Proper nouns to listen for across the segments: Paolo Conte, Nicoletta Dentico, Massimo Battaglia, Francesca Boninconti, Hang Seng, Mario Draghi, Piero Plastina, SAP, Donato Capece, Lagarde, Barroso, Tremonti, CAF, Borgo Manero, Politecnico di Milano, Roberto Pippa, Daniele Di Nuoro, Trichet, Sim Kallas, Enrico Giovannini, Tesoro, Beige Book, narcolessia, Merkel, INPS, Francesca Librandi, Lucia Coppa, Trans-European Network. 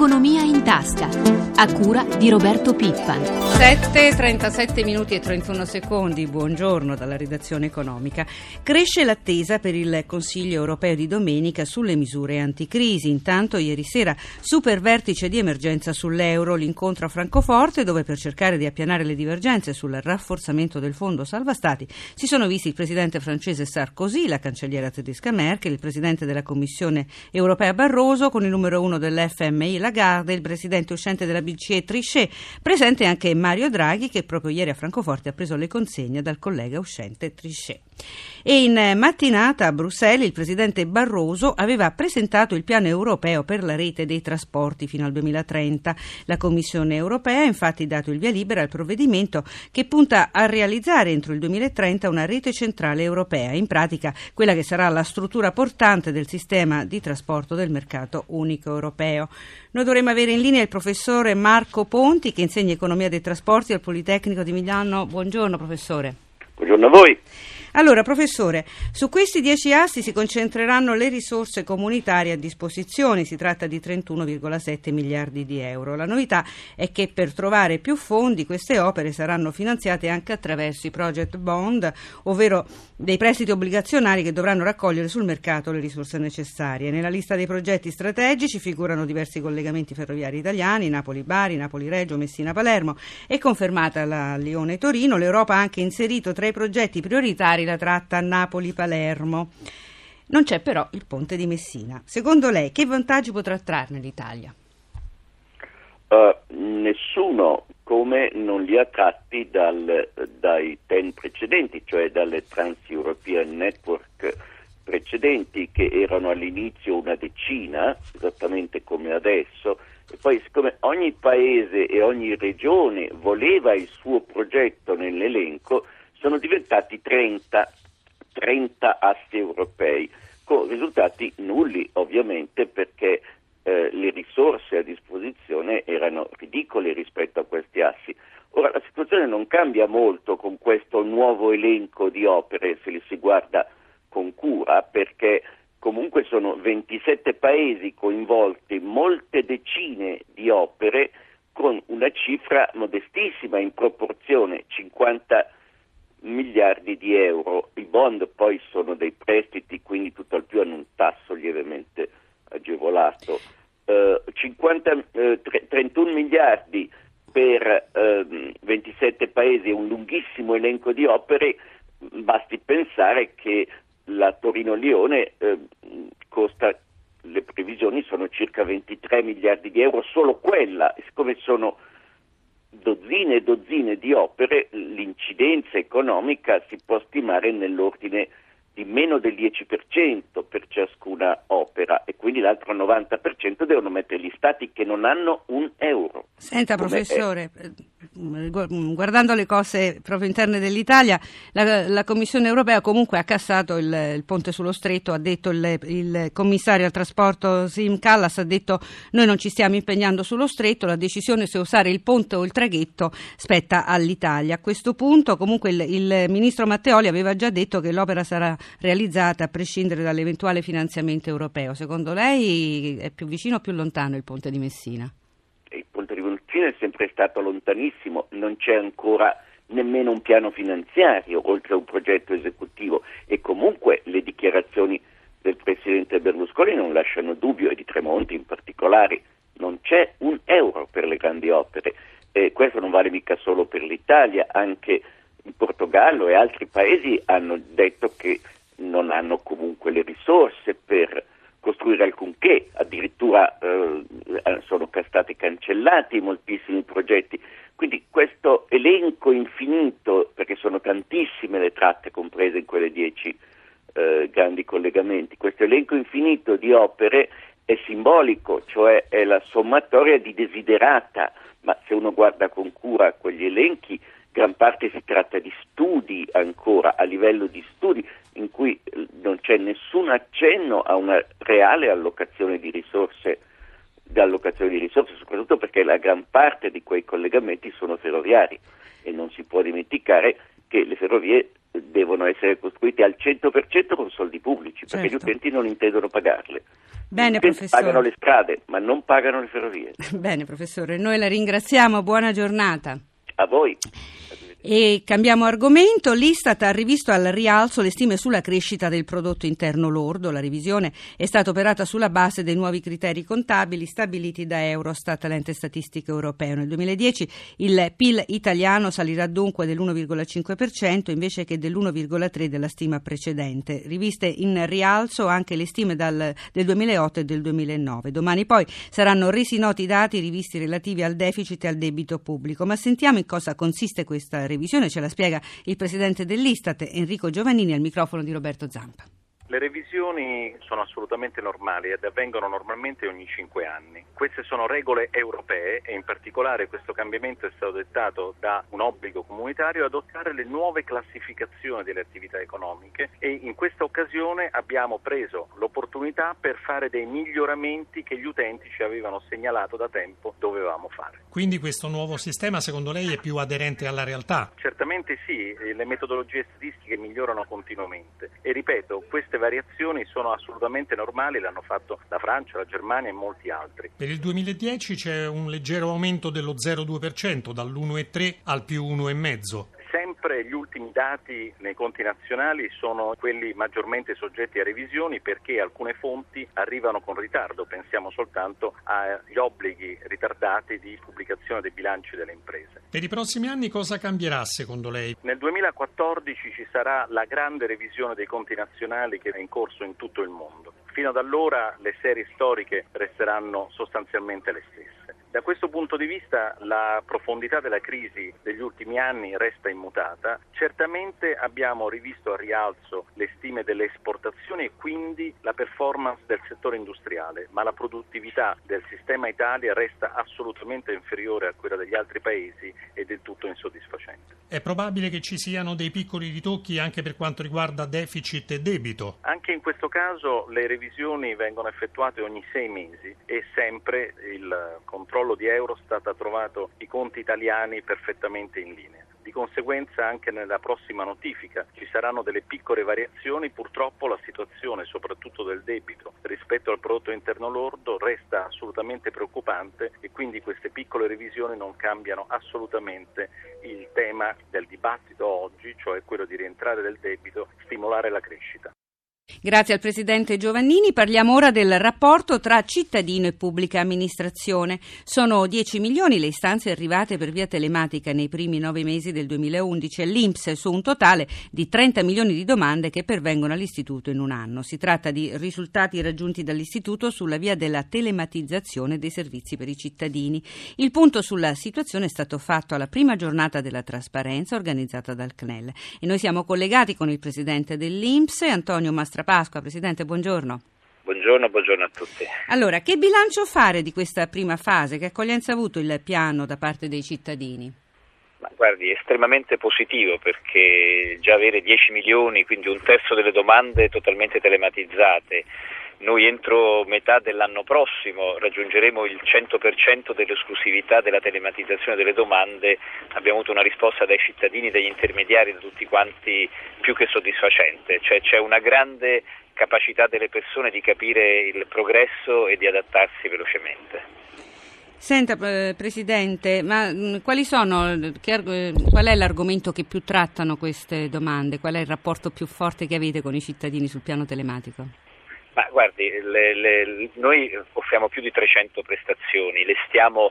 Economia in tasca, a cura di Roberto Pippa. 7:37 minuti e 31 secondi, buongiorno dalla redazione economica. Cresce l'attesa per il Consiglio europeo di domenica sulle misure anticrisi. Intanto ieri sera super vertice di emergenza sull'euro, l'incontro a Francoforte dove per cercare di appianare le divergenze sul rafforzamento del fondo salva stati si sono visti il presidente francese Sarkozy, la cancelliera tedesca Merkel, il presidente della Commissione europea Barroso con il numero 1 dell'FMI Lagarde, il presidente uscente della BCE Trichet, presente anche Mario Draghi che proprio ieri a Francoforte ha preso le consegne dal collega uscente Trichet. E in mattinata a Bruxelles il presidente Barroso aveva presentato il piano europeo per la rete dei trasporti fino al 2030. La Commissione europea ha infatti dato il via libera al provvedimento che punta a realizzare entro il 2030 una rete centrale europea, in pratica quella che sarà la struttura portante del sistema di trasporto del mercato unico europeo. Noi dovremmo avere in linea il professore Marco Ponti che insegna economia dei trasporti al Politecnico di Milano. Buongiorno professore. Buongiorno a voi. Allora professore, su questi 10 assi si concentreranno le risorse comunitarie a disposizione, si tratta di 31,7 miliardi di euro. La novità è che per trovare più fondi queste opere saranno finanziate anche attraverso i project bond, ovvero dei prestiti obbligazionari che dovranno raccogliere sul mercato le risorse necessarie. Nella lista dei progetti strategici figurano diversi collegamenti ferroviari italiani, Napoli-Bari, Napoli-Reggio, Messina-Palermo e confermata la Lione-Torino, l'Europa ha anche inserito tra i progetti prioritari la tratta Napoli-Palermo. Non c'è però il ponte di Messina. Secondo lei che vantaggi potrà trarne l'Italia? Nessuno, come non li ha tratti dai TEN precedenti, cioè dalle Trans-European Network precedenti che erano all'inizio una decina, esattamente come adesso, e poi siccome ogni paese e ogni regione voleva il suo progetto nell'elenco sono diventati 30 assi europei, con risultati nulli ovviamente perché le risorse a disposizione erano ridicole rispetto a questi assi. Ora la situazione non cambia molto con questo nuovo elenco di opere se li si guarda con cura, perché comunque sono 27 paesi coinvolti, molte decine di opere con una cifra modestissima in proporzione, 50 miliardi di euro. I bond poi sono dei prestiti, quindi tutto al più hanno un tasso lievemente agevolato. 31 miliardi per 27 paesi è un lunghissimo elenco di opere. Basti pensare che la Torino-Lione costa, le previsioni sono circa 23 miliardi di euro solo quella, e siccome sono dozzine e dozzine di opere, l'incidenza economica si può stimare nell'ordine di meno del 10% per ciascuna opera, e quindi l'altro 90% devono mettere gli stati che non hanno un euro. Senta professore, guardando le cose proprio interne dell'Italia, la Commissione europea comunque ha cassato il ponte sullo stretto, ha detto il commissario al trasporto Sim Kallas, ha detto noi non ci stiamo impegnando sullo stretto, la decisione se usare il ponte o il traghetto spetta all'Italia. A questo punto comunque il ministro Matteoli aveva già detto che l'opera sarà realizzata a prescindere dall'eventuale finanziamento europeo. Secondo lei è più vicino o più lontano il ponte di Messina? Il ponte di Messina è sempre stato lontanissimo, non c'è ancora nemmeno un piano finanziario oltre a un progetto esecutivo, e comunque le dichiarazioni del presidente Berlusconi non lasciano dubbio, e di Tremonti in particolare, non c'è un euro per le grandi opere, e questo non vale mica solo per l'Italia, anche in Portogallo e altri paesi hanno detto che non hanno comunque le risorse per costruire alcunché, addirittura sono stati cancellati moltissimi progetti, quindi questo elenco infinito, perché sono tantissime le tratte comprese in quelle 10 grandi collegamenti, questo elenco infinito di opere è simbolico, cioè è la sommatoria di desiderata, ma se uno guarda con cura quegli elenchi, gran parte si tratta di studi ancora, a livello di studi, in cui non c'è nessun accenno a una reale allocazione di risorse, soprattutto perché la gran parte di quei collegamenti sono ferroviari, e non si può dimenticare che le ferrovie devono essere costruite al 100% con soldi pubblici, certo, perché gli utenti non intendono pagarle. Bene, professore. Pagano le strade, ma non pagano le ferrovie. Bene, professore, noi la ringraziamo, buona giornata. A voi. E cambiamo argomento, l'Istat ha rivisto al rialzo le stime sulla crescita del prodotto interno lordo, la revisione è stata operata sulla base dei nuovi criteri contabili stabiliti da Eurostat, l'ente statistico europeo. Nel 2010 il PIL italiano salirà dunque dell'1,5% invece che dell'1,3% della stima precedente, riviste in rialzo anche le stime del 2008 e del 2009. Domani poi saranno resi noti i dati rivisti relativi al deficit e al debito pubblico, ma sentiamo in cosa consiste questa revisione, ce la spiega il presidente dell'Istat Enrico Giovannini al microfono di Roberto Zampa. Le revisioni sono assolutamente normali ed avvengono normalmente ogni 5 anni. Queste sono regole europee e in particolare questo cambiamento è stato dettato da un obbligo comunitario ad adottare le nuove classificazioni delle attività economiche e in questa occasione abbiamo preso l'opportunità per fare dei miglioramenti che gli utenti ci avevano segnalato da tempo dovevamo fare. Quindi questo nuovo sistema secondo lei è più aderente alla realtà? Certamente sì, le metodologie statistiche migliorano continuamente e ripeto, queste variazioni sono assolutamente normali, l'hanno fatto la Francia, la Germania e molti altri. Per il 2010 c'è un leggero aumento dello 0,2%, dall'1,3 al più 1,5%. Sempre gli ultimi dati nei conti nazionali sono quelli maggiormente soggetti a revisioni perché alcune fonti arrivano con ritardo, pensiamo soltanto agli obblighi ritardati di pubblicazione dei bilanci delle imprese. Per i prossimi anni cosa cambierà secondo lei? Nel 2014 ci sarà la grande revisione dei conti nazionali che è in corso in tutto il mondo. Fino ad allora le serie storiche resteranno sostanzialmente le stesse. Da questo punto di vista la profondità della crisi degli ultimi anni resta immutata. Certamente abbiamo rivisto al rialzo le stime delle esportazioni e quindi la performance del settore industriale, ma la produttività del sistema Italia resta assolutamente inferiore a quella degli altri paesi e del tutto insoddisfacente. È probabile che ci siano dei piccoli ritocchi anche per quanto riguarda deficit e debito? Anche in questo caso le revisioni vengono effettuate ogni 6 mesi e sempre il controllo di Eurostat ha trovato i conti italiani perfettamente in linea. Di conseguenza anche nella prossima notifica ci saranno delle piccole variazioni, purtroppo la situazione soprattutto del debito rispetto al prodotto interno lordo resta assolutamente preoccupante e quindi queste piccole revisioni non cambiano assolutamente il tema del dibattito oggi, cioè quello di rientrare del debito, stimolare la crescita. Grazie al presidente Giovannini. Parliamo ora del rapporto tra cittadino e pubblica amministrazione. Sono 10 milioni le istanze arrivate per via telematica nei primi 9 mesi del 2011 all'INPS su un totale di 30 milioni di domande che pervengono all'istituto in un anno. Si tratta di risultati raggiunti dall'istituto sulla via della telematizzazione dei servizi per i cittadini. Il punto sulla situazione è stato fatto alla prima giornata della trasparenza organizzata dal CNEL e noi siamo collegati con il presidente dell'INPS Antonio Mastracchini. Pasqua, presidente, buongiorno. Buongiorno a tutti. Allora, che bilancio fare di questa prima fase? Che accoglienza ha avuto il piano da parte dei cittadini? Ma guardi, estremamente positivo perché già avere 10 milioni, quindi un terzo delle domande totalmente telematizzate. Noi entro metà dell'anno prossimo raggiungeremo il 100% dell'esclusività della telematizzazione delle domande, abbiamo avuto una risposta dai cittadini, dagli intermediari, da tutti quanti più che soddisfacente, cioè c'è una grande capacità delle persone di capire il progresso e di adattarsi velocemente. Senta Presidente, ma qual è l'argomento che più trattano queste domande? Qual è il rapporto più forte che avete con i cittadini sul piano telematico? Ma guardi, noi offriamo più di 300 prestazioni, le stiamo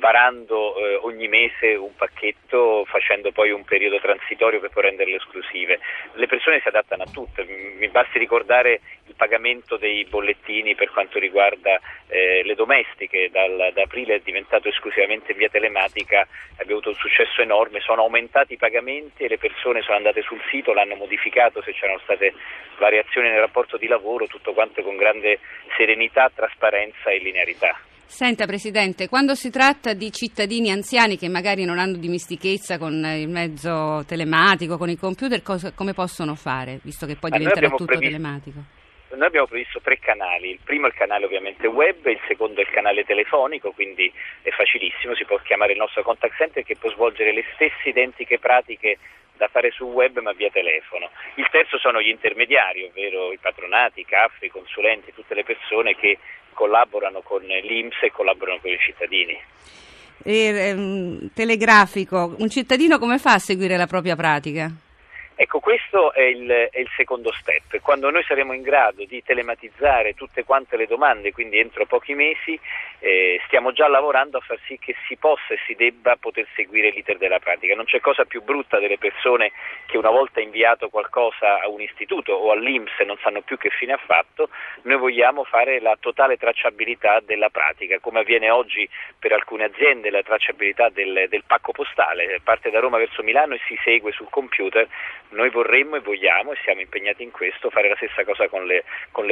varando ogni mese un pacchetto, facendo poi un periodo transitorio per poi renderle esclusive. Le persone si adattano a tutte, mi basti ricordare il pagamento dei bollettini per quanto riguarda le domestiche, da aprile è diventato esclusivamente via telematica, abbiamo avuto un successo enorme, sono aumentati i pagamenti e le persone sono andate sul sito, l'hanno modificato se c'erano state variazioni nel rapporto di lavoro, tutto quanto con grande serenità, trasparenza e linearità. Senta Presidente, quando si tratta di cittadini anziani che magari non hanno dimestichezza con il mezzo telematico, con il computer, come possono fare, visto che poi diventerà tutto telematico? Noi abbiamo previsto 3 canali, il primo è il canale ovviamente web, il secondo è il canale telefonico, quindi è facilissimo, si può chiamare il nostro contact center che può svolgere le stesse identiche pratiche da fare sul web ma via telefono. Il terzo sono gli intermediari, ovvero i patronati, i CAF, i consulenti, tutte le persone che collaborano con l'INPS e collaborano con i cittadini. Telegrafico, un cittadino come fa a seguire la propria pratica? Ecco, questo è il secondo step. Quando noi saremo in grado di telematizzare tutte quante le domande, quindi entro pochi mesi, stiamo già lavorando a far sì che si possa e si debba poter seguire l'iter della pratica. Non c'è cosa più brutta delle persone che una volta inviato qualcosa a un istituto o all'INPS non sanno più che fine ha fatto. Noi vogliamo fare la totale tracciabilità della pratica, come avviene oggi per alcune aziende la tracciabilità del pacco postale. Parte da Roma verso Milano e si segue sul computer. Noi vorremmo e vogliamo, e siamo impegnati in questo, fare la stessa cosa con le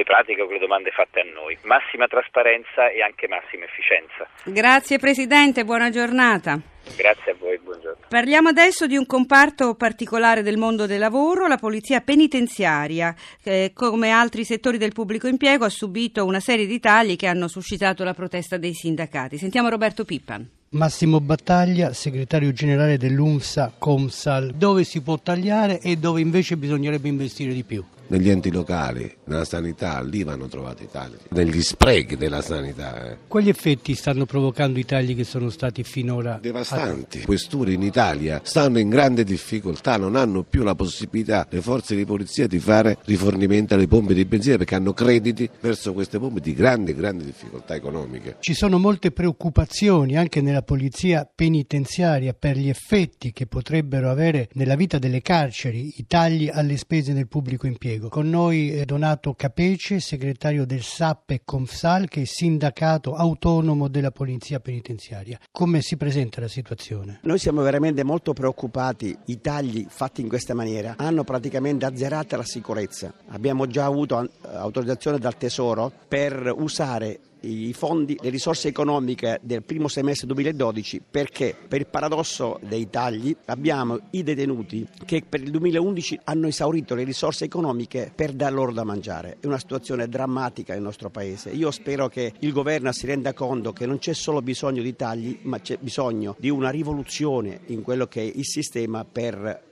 pratiche o con le domande fatte a noi. Massima trasparenza e anche massima efficienza. Grazie Presidente, buona giornata. Grazie a voi, buongiorno. Parliamo adesso di un comparto particolare del mondo del lavoro, la polizia penitenziaria, che come altri settori del pubblico impiego ha subito una serie di tagli che hanno suscitato la protesta dei sindacati. Sentiamo Roberto Pippa. Massimo Battaglia, segretario generale dell'UNFSA Confsal. Dove si può tagliare e dove invece bisognerebbe investire di più? Negli enti locali, nella sanità, lì vanno trovati i tagli, negli sprechi della sanità. Quali effetti stanno provocando i tagli che sono stati finora? Devastanti. Questure in Italia stanno in grande difficoltà, non hanno più la possibilità, le forze di polizia, di fare rifornimento alle pompe di benzina perché hanno crediti verso queste pompe di grande difficoltà economiche. Ci sono molte preoccupazioni anche nella polizia penitenziaria per gli effetti che potrebbero avere nella vita delle carceri i tagli alle spese del pubblico impiego. Con noi Donato Capece, segretario del SAP e Confsal, che è sindacato autonomo della polizia penitenziaria. Come si presenta la situazione? Noi siamo veramente molto preoccupati. I tagli fatti in questa maniera hanno praticamente azzerato la sicurezza. Abbiamo già avuto autorizzazione dal Tesoro per usare i fondi, le risorse economiche del primo semestre 2012, perché per il paradosso dei tagli abbiamo i detenuti che per il 2011 hanno esaurito le risorse economiche per dar loro da mangiare. È una situazione drammatica nel nostro paese. Io spero che il governo si renda conto che non c'è solo bisogno di tagli, ma c'è bisogno di una rivoluzione in quello che è il sistema,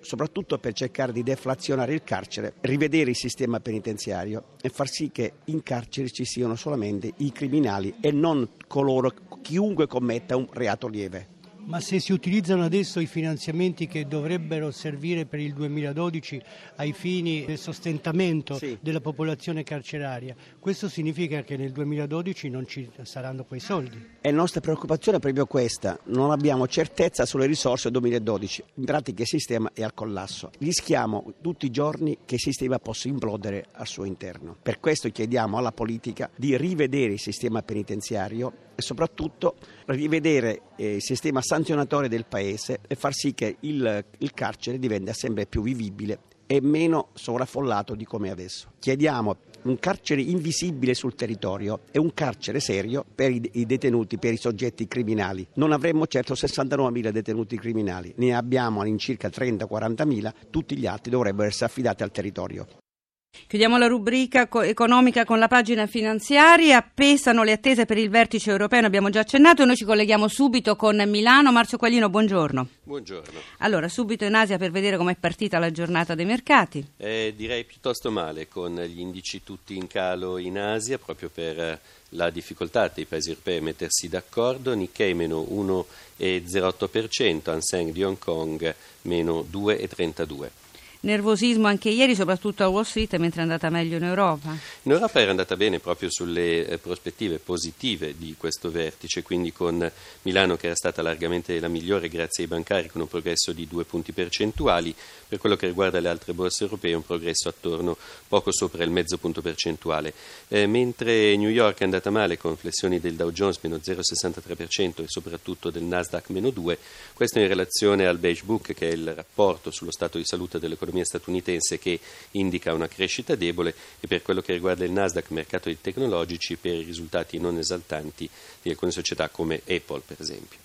soprattutto per cercare di deflazionare il carcere, rivedere il sistema penitenziario e far sì che in carcere ci siano solamente i criminali e non chiunque commetta un reato lieve. Ma se si utilizzano adesso i finanziamenti che dovrebbero servire per il 2012 ai fini del sostentamento della popolazione carceraria, questo significa che nel 2012 non ci saranno quei soldi. E la nostra preoccupazione è proprio questa, non abbiamo certezza sulle risorse del 2012, in pratica il sistema è al collasso, rischiamo tutti i giorni che il sistema possa implodere al suo interno. Per questo chiediamo alla politica di rivedere il sistema penitenziario e soprattutto rivedere il sistema sanzionatorio del paese e far sì che il carcere diventi sempre più vivibile e meno sovraffollato di come è adesso. Chiediamo un carcere invisibile sul territorio e un carcere serio per i detenuti, per i soggetti criminali. Non avremmo certo 69.000 detenuti criminali, ne abbiamo all'incirca 30-40.000, tutti gli altri dovrebbero essere affidati al territorio. Chiudiamo la rubrica economica con la pagina finanziaria. Pesano le attese per il vertice europeo, ne abbiamo già accennato. Noi ci colleghiamo subito con Milano. Marco Quaglino, buongiorno. Buongiorno. Allora, subito in Asia per vedere com'è partita la giornata dei mercati. Direi piuttosto male, con gli indici tutti in calo in Asia, proprio per la difficoltà dei paesi europei a mettersi d'accordo. Nikkei meno 1,08%, Hang Seng di Hong Kong meno 2,32%. Nervosismo anche ieri, soprattutto a Wall Street, mentre è andata meglio in Europa. In Europa era andata bene proprio sulle prospettive positive di questo vertice, quindi con Milano che era stata largamente la migliore grazie ai bancari, con un progresso di 2 punti percentuali. Per quello che riguarda le altre borse europee un progresso attorno poco sopra il 0,5 punto percentuale, mentre New York è andata male con flessioni del Dow Jones meno 0,63% e soprattutto del Nasdaq meno 2%, questo in relazione al Beige Book, che è il rapporto sullo stato di salute dell'economia statunitense, che indica una crescita debole, e per quello che riguarda il Nasdaq, mercato dei tecnologici, per i risultati non esaltanti di alcune società come Apple, per esempio.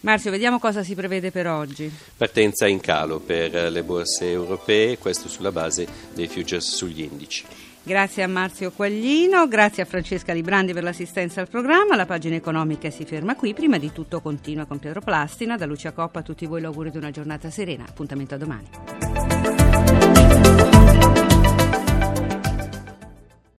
Marzio, vediamo cosa si prevede per oggi. Partenza in calo per le borse europee, questo sulla base dei futures sugli indici. Grazie a Marzio Quaglino, grazie a Francesca Librandi per l'assistenza al programma. La pagina economica si ferma qui. Prima di tutto continua con Piero Plastina. Da Lucia Coppa a tutti voi l'augurio di una giornata serena. Appuntamento a domani.